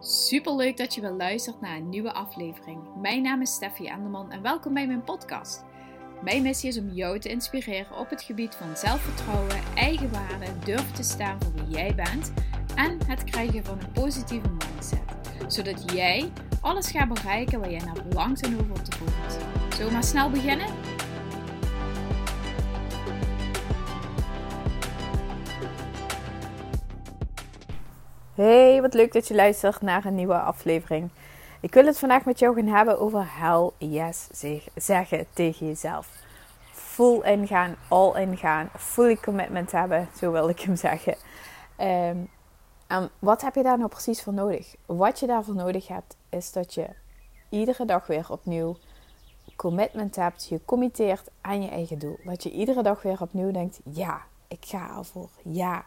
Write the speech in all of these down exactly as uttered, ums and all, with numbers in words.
Super leuk dat je weer luistert naar een nieuwe aflevering. Mijn naam is Steffie Anderman en welkom bij mijn podcast. Mijn missie is om jou te inspireren op het gebied van zelfvertrouwen, eigenwaarde, durf te staan voor wie jij bent en het krijgen van een positieve mindset. Zodat jij alles gaat bereiken waar jij naar verlangt en over te voelt. Zullen we maar snel beginnen? Hey, wat leuk dat je luistert naar een nieuwe aflevering. Ik wil het vandaag met jou gaan hebben over hell yes zeggen tegen jezelf. Full in gaan, all in gaan, fully commitment hebben, zo wil ik hem zeggen. Um, en wat heb je daar nou precies voor nodig? Wat je daarvoor nodig hebt, is dat je iedere dag weer opnieuw commitment hebt. Je committeert aan je eigen doel. Dat je iedere dag weer opnieuw denkt, ja, ik ga ervoor. Ja,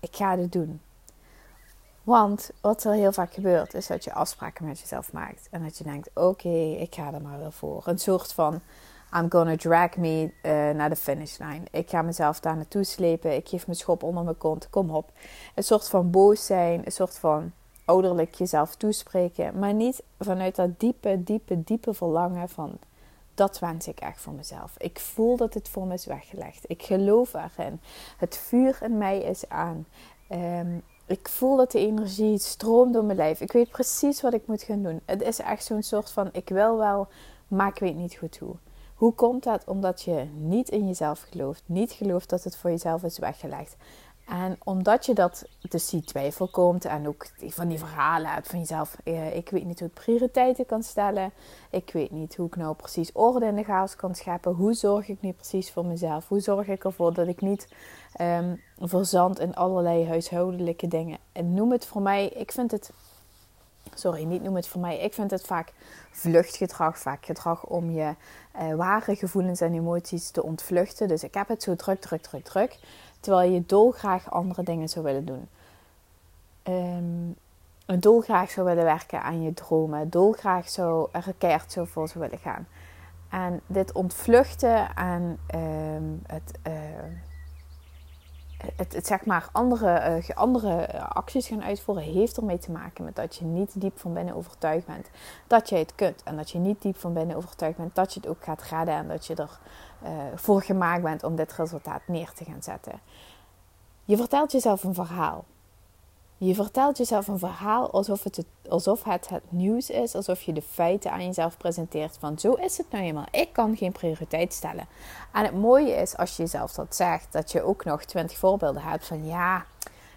ik ga dit doen. Want wat er heel vaak gebeurt, is dat je afspraken met jezelf maakt. En dat je denkt, oké, okay, ik ga er maar wel voor. Een soort van, I'm gonna drag me uh, naar de finishlijn. Ik ga mezelf daar naartoe slepen. Ik geef mijn schop onder mijn kont. Kom op. Een soort van boos zijn. Een soort van ouderlijk jezelf toespreken. Maar niet vanuit dat diepe, diepe, diepe verlangen van, dat wens ik echt voor mezelf. Ik voel dat dit voor me is weggelegd. Ik geloof erin. Het vuur in mij is aan. Um, Ik voel dat de energie stroomt door mijn lijf. Ik weet precies wat ik moet gaan doen. Het is echt zo'n soort van, ik wil wel, maar ik weet niet goed hoe. Hoe komt dat? Omdat je niet in jezelf gelooft. Niet gelooft dat het voor jezelf is weggelegd. En omdat je dat, dus die twijfel komt en ook van die verhalen hebt van jezelf. Ik weet niet hoe ik prioriteiten kan stellen. Ik weet niet hoe ik nou precies orde in de chaos kan scheppen. Hoe zorg ik nu precies voor mezelf? Hoe zorg ik ervoor dat ik niet um, verzand in allerlei huishoudelijke dingen? En noem het voor mij, ik vind het... Sorry, niet noem het voor mij. Ik vind het vaak vluchtgedrag. Vaak gedrag om je eh, ware gevoelens en emoties te ontvluchten. Dus ik heb het zo druk, druk, druk, druk. Terwijl je dolgraag andere dingen zou willen doen. Um, dolgraag zou willen werken aan je dromen. Dolgraag zou er keihard zo voor zou willen gaan. En dit ontvluchten en um, het... Uh, Het, het zeg maar andere, uh, andere acties gaan uitvoeren heeft ermee te maken met dat je niet diep van binnen overtuigd bent dat je het kunt. En dat je niet diep van binnen overtuigd bent dat je het ook gaat redden en dat je ervoor uh, gemaakt bent om dit resultaat neer te gaan zetten. Je vertelt jezelf een verhaal. Je vertelt jezelf een verhaal alsof het, alsof het het nieuws is. Alsof je de feiten aan jezelf presenteert. Van zo is het nou eenmaal. Ik kan geen prioriteit stellen. En het mooie is als je jezelf dat zegt. Dat je ook nog twintig voorbeelden hebt van ja.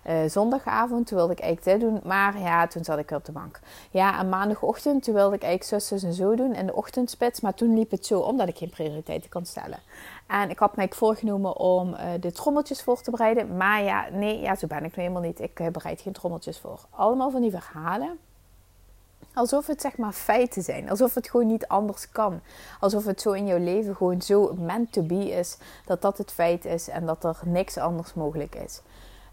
Uh, zondagavond toen wilde ik eigenlijk dit doen. Maar ja, toen zat ik op de bank. Ja, en maandagochtend toen wilde ik eigenlijk zus, zus en zo doen. In de ochtendspits. Maar toen liep het zo omdat ik geen prioriteiten kon stellen. En ik had mij voorgenomen om uh, de trommeltjes voor te bereiden. Maar ja, nee, ja, zo ben ik nu helemaal niet. Ik uh, bereid geen trommeltjes voor. Allemaal van die verhalen. Alsof het zeg maar feiten zijn. Alsof het gewoon niet anders kan. Alsof het zo in jouw leven gewoon zo meant to be is. Dat dat het feit is en dat er niks anders mogelijk is.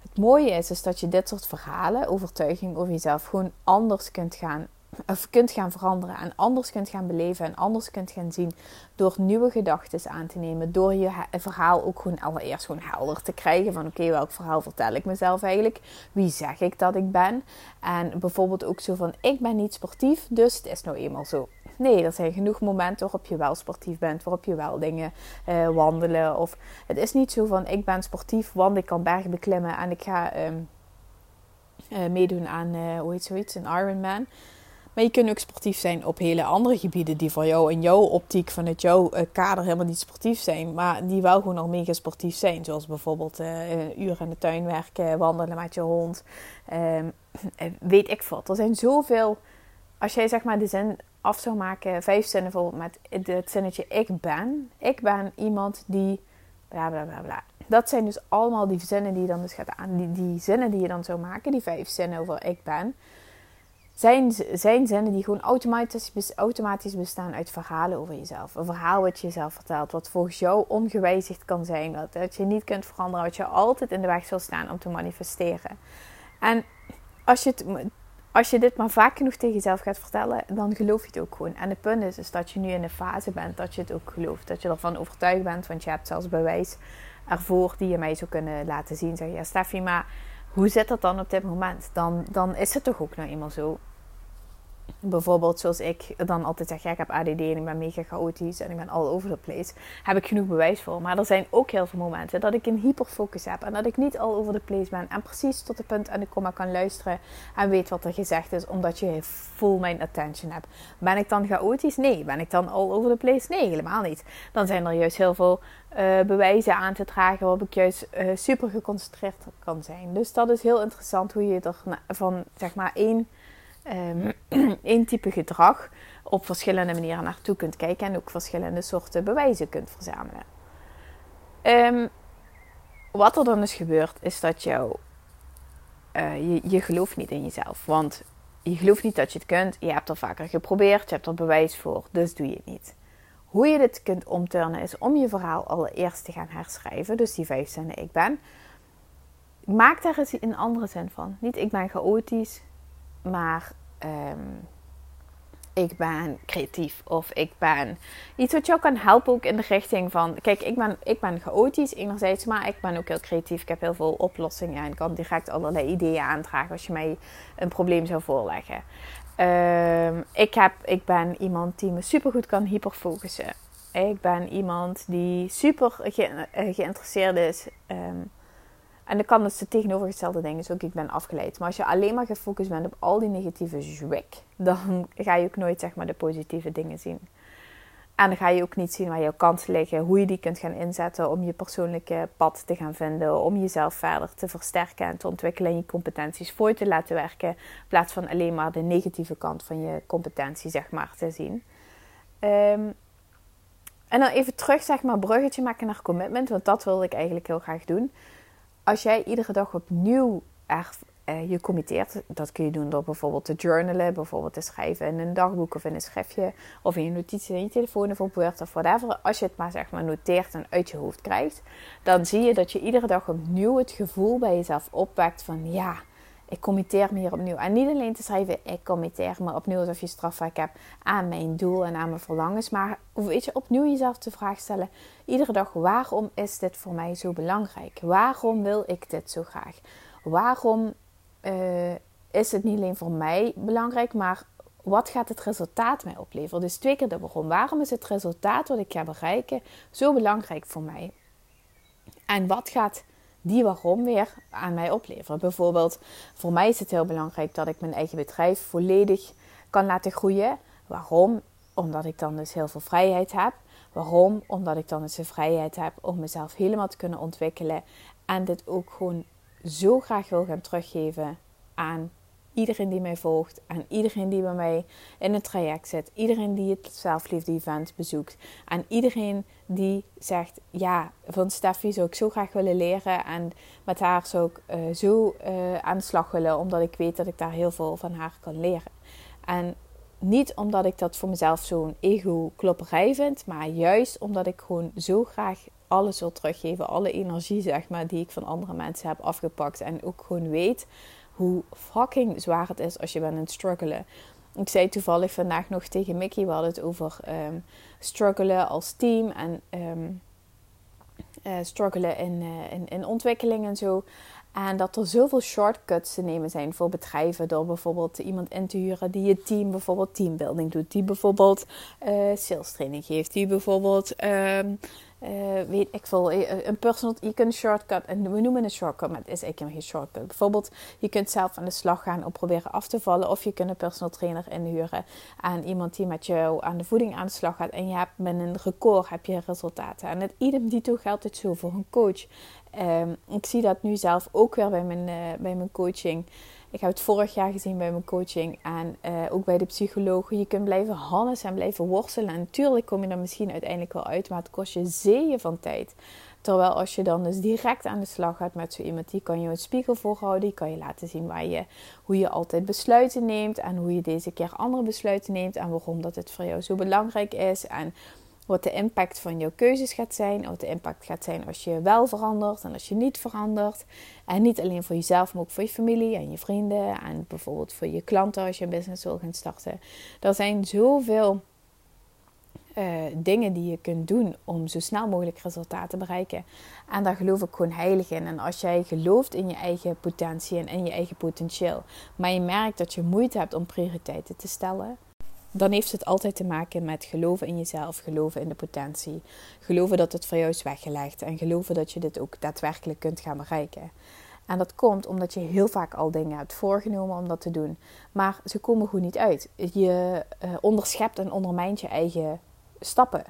Het mooie is, is dat je dit soort verhalen, overtuiging over jezelf, gewoon anders kunt gaan, of kunt gaan veranderen. En anders kunt gaan beleven en anders kunt gaan zien door nieuwe gedachten aan te nemen. Door je verhaal ook gewoon allereerst gewoon helder te krijgen van oké, okay, welk verhaal vertel ik mezelf eigenlijk? Wie zeg ik dat ik ben? En bijvoorbeeld ook zo van ik ben niet sportief, dus het is nou eenmaal zo. Nee, er zijn genoeg momenten waarop je wel sportief bent, waarop je wel dingen eh, wandelen. Of het is niet zo van, ik ben sportief, want ik kan bergen beklimmen en ik ga eh, eh, meedoen aan, eh, hoe heet zoiets, een Ironman. Maar je kunt ook sportief zijn op hele andere gebieden die voor jou in jouw optiek, vanuit jouw kader helemaal niet sportief zijn. Maar die wel gewoon al mega sportief zijn. Zoals bijvoorbeeld uh, een uur in de tuin werken, wandelen met je hond. Um, weet ik wat. Er zijn zoveel, als jij zeg maar de zin af zou maken, vijf zinnen bijvoorbeeld met het zinnetje ik ben. Ik ben iemand die bla bla bla bla. Dat zijn dus allemaal die zinnen die je dan dus gaat aan. Die, die zinnen die je dan zou maken, die vijf zinnen over ik ben. Zijn, zijn zinnen die gewoon automatisch, automatisch bestaan uit verhalen over jezelf. Een verhaal wat je jezelf vertelt, wat volgens jou ongewijzigd kan zijn. Wat, dat je niet kunt veranderen, wat je altijd in de weg zal staan om te manifesteren. En als je het... Als je dit maar vaak genoeg tegen jezelf gaat vertellen, dan geloof je het ook gewoon. En het punt is, is dat je nu in de fase bent dat je het ook gelooft. Dat je ervan overtuigd bent, want je hebt zelfs bewijs ervoor die je mij zou kunnen laten zien. Zeg je, ja Steffie, maar hoe zit dat dan op dit moment? Dan, dan is het toch ook nou eenmaal zo. Bijvoorbeeld zoals ik dan altijd zeg, ja, ik heb A D D en ik ben mega chaotisch en ik ben all over the place. Heb ik genoeg bewijs voor. Maar er zijn ook heel veel momenten dat ik een hyperfocus heb en dat ik niet all over the place ben. En precies tot de punt en de komma kan luisteren en weet wat er gezegd is, omdat je full mijn attention hebt. Ben ik dan chaotisch? Nee. Ben ik dan all over the place? Nee, helemaal niet. Dan zijn er juist heel veel uh, bewijzen aan te dragen waarop ik juist uh, super geconcentreerd kan zijn. Dus dat is heel interessant hoe je er van zeg maar één... Um, één type gedrag op verschillende manieren naartoe kunt kijken en ook verschillende soorten bewijzen kunt verzamelen. Um, wat er dan dus gebeurt is dat jou, uh, je, je gelooft niet in jezelf, want je gelooft niet dat je het kunt, je hebt er vaker geprobeerd, je hebt er bewijs voor, dus doe je het niet. Hoe je dit kunt omturnen is om je verhaal allereerst te gaan herschrijven, dus die vijf zinnen ik ben. Maak daar eens een andere zin van, niet ik ben chaotisch, maar um, ik ben creatief of ik ben iets wat jou kan helpen ook in de richting van... Kijk, ik ben, ik ben chaotisch enerzijds, maar ik ben ook heel creatief. Ik heb heel veel oplossingen en kan direct allerlei ideeën aandragen als je mij een probleem zou voorleggen. Um, ik, heb, ik ben iemand die me supergoed kan hyperfocussen. Ik ben iemand die super ge- geïnteresseerd is... Um, En dan kan dus de tegenovergestelde dingen is ook, ik ben afgeleid. Maar als je alleen maar gefocust bent op al die negatieve zwik, dan ga je ook nooit zeg maar de positieve dingen zien. En dan ga je ook niet zien waar jouw kansen liggen, hoe je die kunt gaan inzetten om je persoonlijke pad te gaan vinden, om jezelf verder te versterken en te ontwikkelen en je competenties voor te laten werken, in plaats van alleen maar de negatieve kant van je competentie zeg maar te zien. Um, en dan even terug zeg maar bruggetje maken naar commitment, want dat wilde ik eigenlijk heel graag doen. Als jij iedere dag opnieuw er, eh, je committeert, dat kun je doen door bijvoorbeeld te journalen, bijvoorbeeld te schrijven in een dagboek of in een schriftje, of in je notities in je telefoon of op Word of whatever. Als je het maar zeg maar noteert en uit je hoofd krijgt, dan zie je dat je iedere dag opnieuw het gevoel bij jezelf opwekt van ja, ik committeer me hier opnieuw. En niet alleen te schrijven, ik committeer me opnieuw alsof je strafwerk hebt aan mijn doel en aan mijn verlangens. Maar weet je, opnieuw jezelf de vraag stellen. Iedere dag, waarom is dit voor mij zo belangrijk? Waarom wil ik dit zo graag? Waarom uh, is het niet alleen voor mij belangrijk, maar wat gaat het resultaat mij opleveren? Dus twee keer de waarom. Waarom is het resultaat wat ik ga bereiken zo belangrijk voor mij? En wat gaat... die waarom weer aan mij opleveren. Bijvoorbeeld, voor mij is het heel belangrijk dat ik mijn eigen bedrijf volledig kan laten groeien. Waarom? Omdat ik dan dus heel veel vrijheid heb. Waarom? Omdat ik dan dus de vrijheid heb om mezelf helemaal te kunnen ontwikkelen. En dit ook gewoon zo graag wil gaan teruggeven aan iedereen die mij volgt. Aan iedereen die bij mij in het traject zit. Iedereen die het Zelfliefde Event bezoekt. Aan iedereen die zegt, ja, van Steffie zou ik zo graag willen leren. En met haar zou ik uh, zo uh, aan de slag willen. Omdat ik weet dat ik daar heel veel van haar kan leren. En niet omdat ik dat voor mezelf zo'n ego-klopperij vind. Maar juist omdat ik gewoon zo graag alles wil teruggeven. Alle energie, zeg maar, die ik van andere mensen heb afgepakt. En ook gewoon weet... hoe fucking zwaar het is als je bent aan het struggelen. Ik zei toevallig vandaag nog tegen Mickey, we hadden het over um, struggelen als team en um, uh, struggelen in, uh, in, in ontwikkeling en zo. En dat er zoveel shortcuts te nemen zijn voor bedrijven. Door bijvoorbeeld iemand in te huren die je team, bijvoorbeeld teambuilding doet. Die bijvoorbeeld uh, sales training geeft. Die bijvoorbeeld, um, uh, weet ik veel, een personal, je kunt een shortcut. En we noemen een shortcut, maar het is eigenlijk geen shortcut. Bijvoorbeeld, je kunt zelf aan de slag gaan om proberen af te vallen. Of je kunt een personal trainer inhuren. Aan iemand die met jou aan de voeding aan de slag gaat. En je hebt met een record heb je resultaten. En het idem dito geldt het zo voor een coach. Um, ik zie dat nu zelf ook weer bij mijn, uh, bij mijn coaching. Ik heb het vorig jaar gezien bij mijn coaching. En uh, ook bij de psycholoog. Je kunt blijven hannes en blijven worstelen. En natuurlijk kom je er misschien uiteindelijk wel uit. Maar het kost je zeeën van tijd. Terwijl als je dan dus direct aan de slag gaat met zo iemand. Die kan je een spiegel voorhouden. Die kan je laten zien waar je, hoe je altijd besluiten neemt. En hoe je deze keer andere besluiten neemt. En waarom dat het voor jou zo belangrijk is. En... wat de impact van jouw keuzes gaat zijn. Wat de impact gaat zijn als je wel verandert en als je niet verandert. En niet alleen voor jezelf, maar ook voor je familie en je vrienden. En bijvoorbeeld voor je klanten als je een business wil gaan starten. Er zijn zoveel uh, dingen die je kunt doen om zo snel mogelijk resultaat te bereiken. En daar geloof ik gewoon heilig in. En als jij gelooft in je eigen potentie en in je eigen potentieel, maar je merkt dat je moeite hebt om prioriteiten te stellen, dan heeft het altijd te maken met geloven in jezelf, geloven in de potentie. Geloven dat het voor jou is weggelegd en geloven dat je dit ook daadwerkelijk kunt gaan bereiken. En dat komt omdat je heel vaak al dingen hebt voorgenomen om dat te doen. Maar ze komen gewoon niet uit. Je uh, onderschept en ondermijnt je eigen stappen.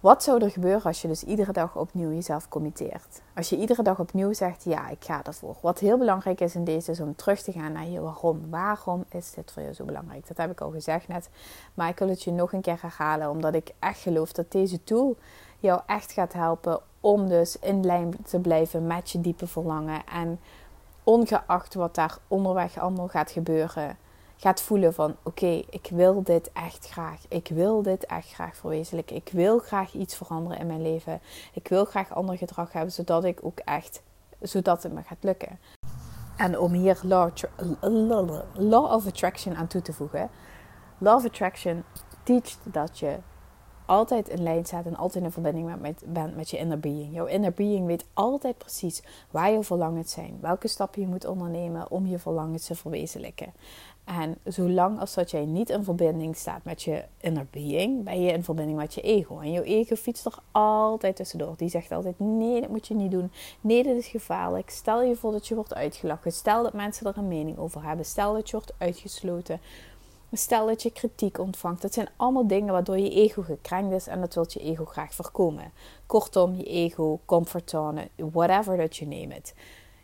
Wat zou er gebeuren als je dus iedere dag opnieuw jezelf committeert? Als je iedere dag opnieuw zegt, ja, ik ga ervoor. Wat heel belangrijk is in deze is om terug te gaan naar je waarom. Waarom is dit voor jou zo belangrijk? Dat heb ik al gezegd net. Maar ik wil het je nog een keer herhalen. Omdat ik echt geloof dat deze tool jou echt gaat helpen om dus in lijn te blijven met je diepe verlangen. En ongeacht wat daar onderweg allemaal gaat gebeuren, gaat voelen van oké, okay, ik wil dit echt graag. Ik wil dit echt graag verwezenlijken. Ik wil graag iets veranderen in mijn leven. Ik wil graag ander gedrag hebben, zodat ik ook echt, zodat het me gaat lukken. En om hier law, law of attraction aan toe te voegen. Law of attraction teacht dat je altijd in lijn staat en altijd in verbinding met, bent met je inner being. Jouw inner being weet altijd precies waar je verlangens zijn. Welke stappen je moet ondernemen om je verlangens te verwezenlijken. En zolang als dat jij niet in verbinding staat met je inner being, ben je in verbinding met je ego. En jouw ego fietst er altijd tussendoor. Die zegt altijd, nee, dat moet je niet doen. Nee, dit is gevaarlijk. Stel je voor dat je wordt uitgelachen. Stel dat mensen er een mening over hebben. Stel dat je wordt uitgesloten. Stel dat je kritiek ontvangt. Dat zijn allemaal dingen waardoor je ego gekrenkt is en dat wilt je ego graag voorkomen. Kortom, je ego, comfortzone, whatever that you name it.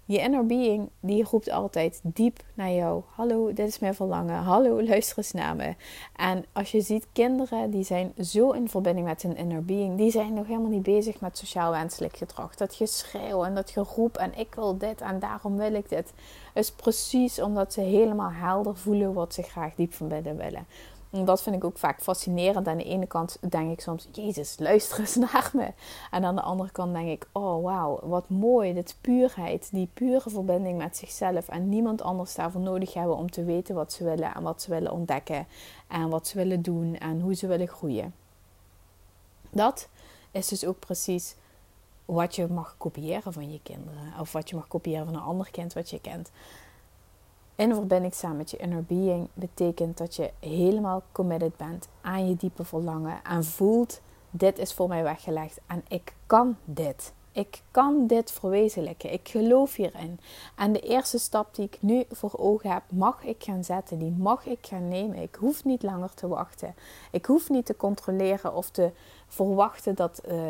Je inner being, die roept altijd diep naar jou. Hallo, dit is mijn verlangen. Hallo, luister eens naar me. En als je ziet, kinderen die zijn zo in verbinding met hun inner being. Die zijn nog helemaal niet bezig met sociaal wenselijk gedrag. Dat geschreeuw en dat geroep en ik wil dit en daarom wil ik dit. Is precies omdat ze helemaal helder voelen wat ze graag diep van binnen willen. En dat vind ik ook vaak fascinerend. Aan de ene kant denk ik soms, Jezus, luister eens naar me. En aan de andere kant denk ik, oh wauw, wat mooi. Dit puurheid, die pure verbinding met zichzelf. En niemand anders daarvoor nodig hebben om te weten wat ze willen. En wat ze willen ontdekken. En wat ze willen doen. En hoe ze willen groeien. Dat is dus ook precies wat je mag kopiëren van je kinderen. Of wat je mag kopiëren van een ander kind wat je kent. In verbinding staan met je inner being betekent dat je helemaal committed bent aan je diepe verlangen. En voelt, dit is voor mij weggelegd en ik kan dit. Ik kan dit verwezenlijken. Ik geloof hierin. En de eerste stap die ik nu voor ogen heb, mag ik gaan zetten. Die mag ik gaan nemen. Ik hoef niet langer te wachten. Ik hoef niet te controleren of te verwachten dat, uh,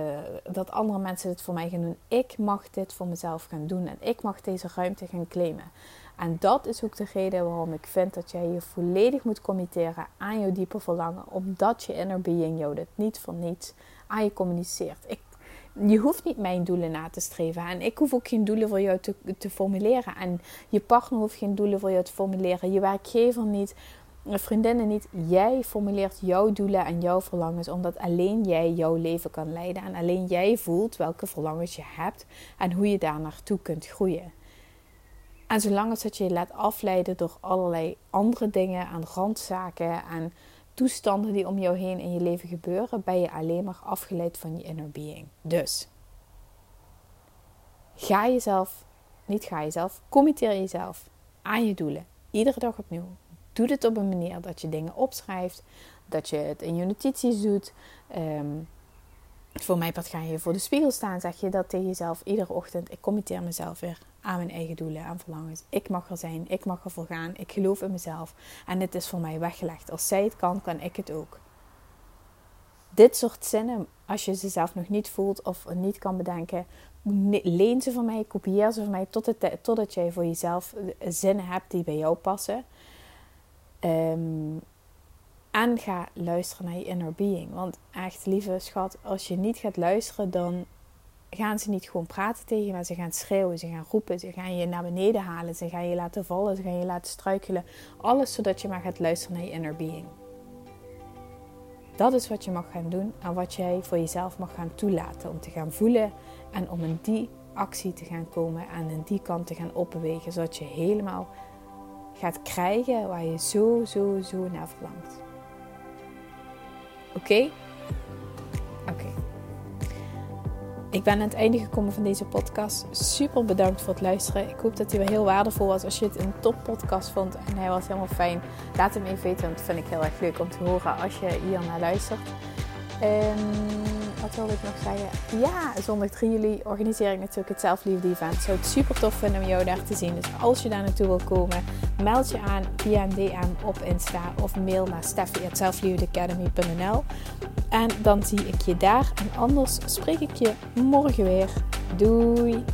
dat andere mensen dit voor mij gaan doen. Ik mag dit voor mezelf gaan doen. En ik mag deze ruimte gaan claimen. En dat is ook de reden waarom ik vind dat jij je volledig moet committeren aan jouw diepe verlangen. Omdat je inner being jou dit niet voor niets aan je communiceert. Ik Je hoeft niet mijn doelen na te streven. En ik hoef ook geen doelen voor jou te, te formuleren. En je partner hoeft geen doelen voor jou te formuleren. Je werkgever niet. Vriendinnen niet. Jij formuleert jouw doelen en jouw verlangens. Omdat alleen jij jouw leven kan leiden. En alleen jij voelt welke verlangens je hebt. En hoe je daar naartoe kunt groeien. En zolang als dat je je laat afleiden door allerlei andere dingen. Aan randzaken. Aan toestanden die om jou heen in je leven gebeuren, ben je alleen maar afgeleid van je inner being. Dus, ga jezelf, niet ga jezelf, committeer jezelf aan je doelen. Iedere dag opnieuw. Doe dit op een manier dat je dingen opschrijft, dat je het in je notities doet. Um, voor mij ga je voor de spiegel staan, zeg je dat tegen jezelf iedere ochtend. Ik committeer mezelf weer aan mijn eigen doelen, aan verlangens. Ik mag er zijn, ik mag ervoor gaan, ik geloof in mezelf. En dit is voor mij weggelegd. Als zij het kan, kan ik het ook. Dit soort zinnen, als je ze zelf nog niet voelt of niet kan bedenken, leen ze van mij, kopieer ze van mij, tot het, totdat jij voor jezelf zinnen hebt die bij jou passen. Um, en ga luisteren naar je inner being. Want echt, lieve schat, als je niet gaat luisteren, dan gaan ze niet gewoon praten tegen je, maar ze gaan schreeuwen, ze gaan roepen, ze gaan je naar beneden halen, ze gaan je laten vallen, ze gaan je laten struikelen. Alles zodat je maar gaat luisteren naar je inner being. Dat is wat je mag gaan doen en wat jij voor jezelf mag gaan toelaten om te gaan voelen en om in die actie te gaan komen en in die kant te gaan opbewegen, zodat je helemaal gaat krijgen waar je zo, zo, zo naar verlangt. Oké? Oké. Ik ben aan het einde gekomen van deze podcast. Super bedankt voor het luisteren. Ik hoop dat hij wel heel waardevol was. Als je het een top podcast vond en hij was helemaal fijn, laat hem even weten. Want dat vind ik heel erg leuk om te horen als je hier naar luistert. Um, wat wilde ik nog zeggen? Ja, zondag drie juli organiseer ik natuurlijk het Zelfliefde Event. Ik zou het super tof vinden om jou daar te zien. Dus als je daar naartoe wil komen, meld je aan via een D M op Insta of mail naar steffie at zelfliefdeacademy dot n l. En dan zie ik je daar. En anders spreek ik je morgen weer. Doei!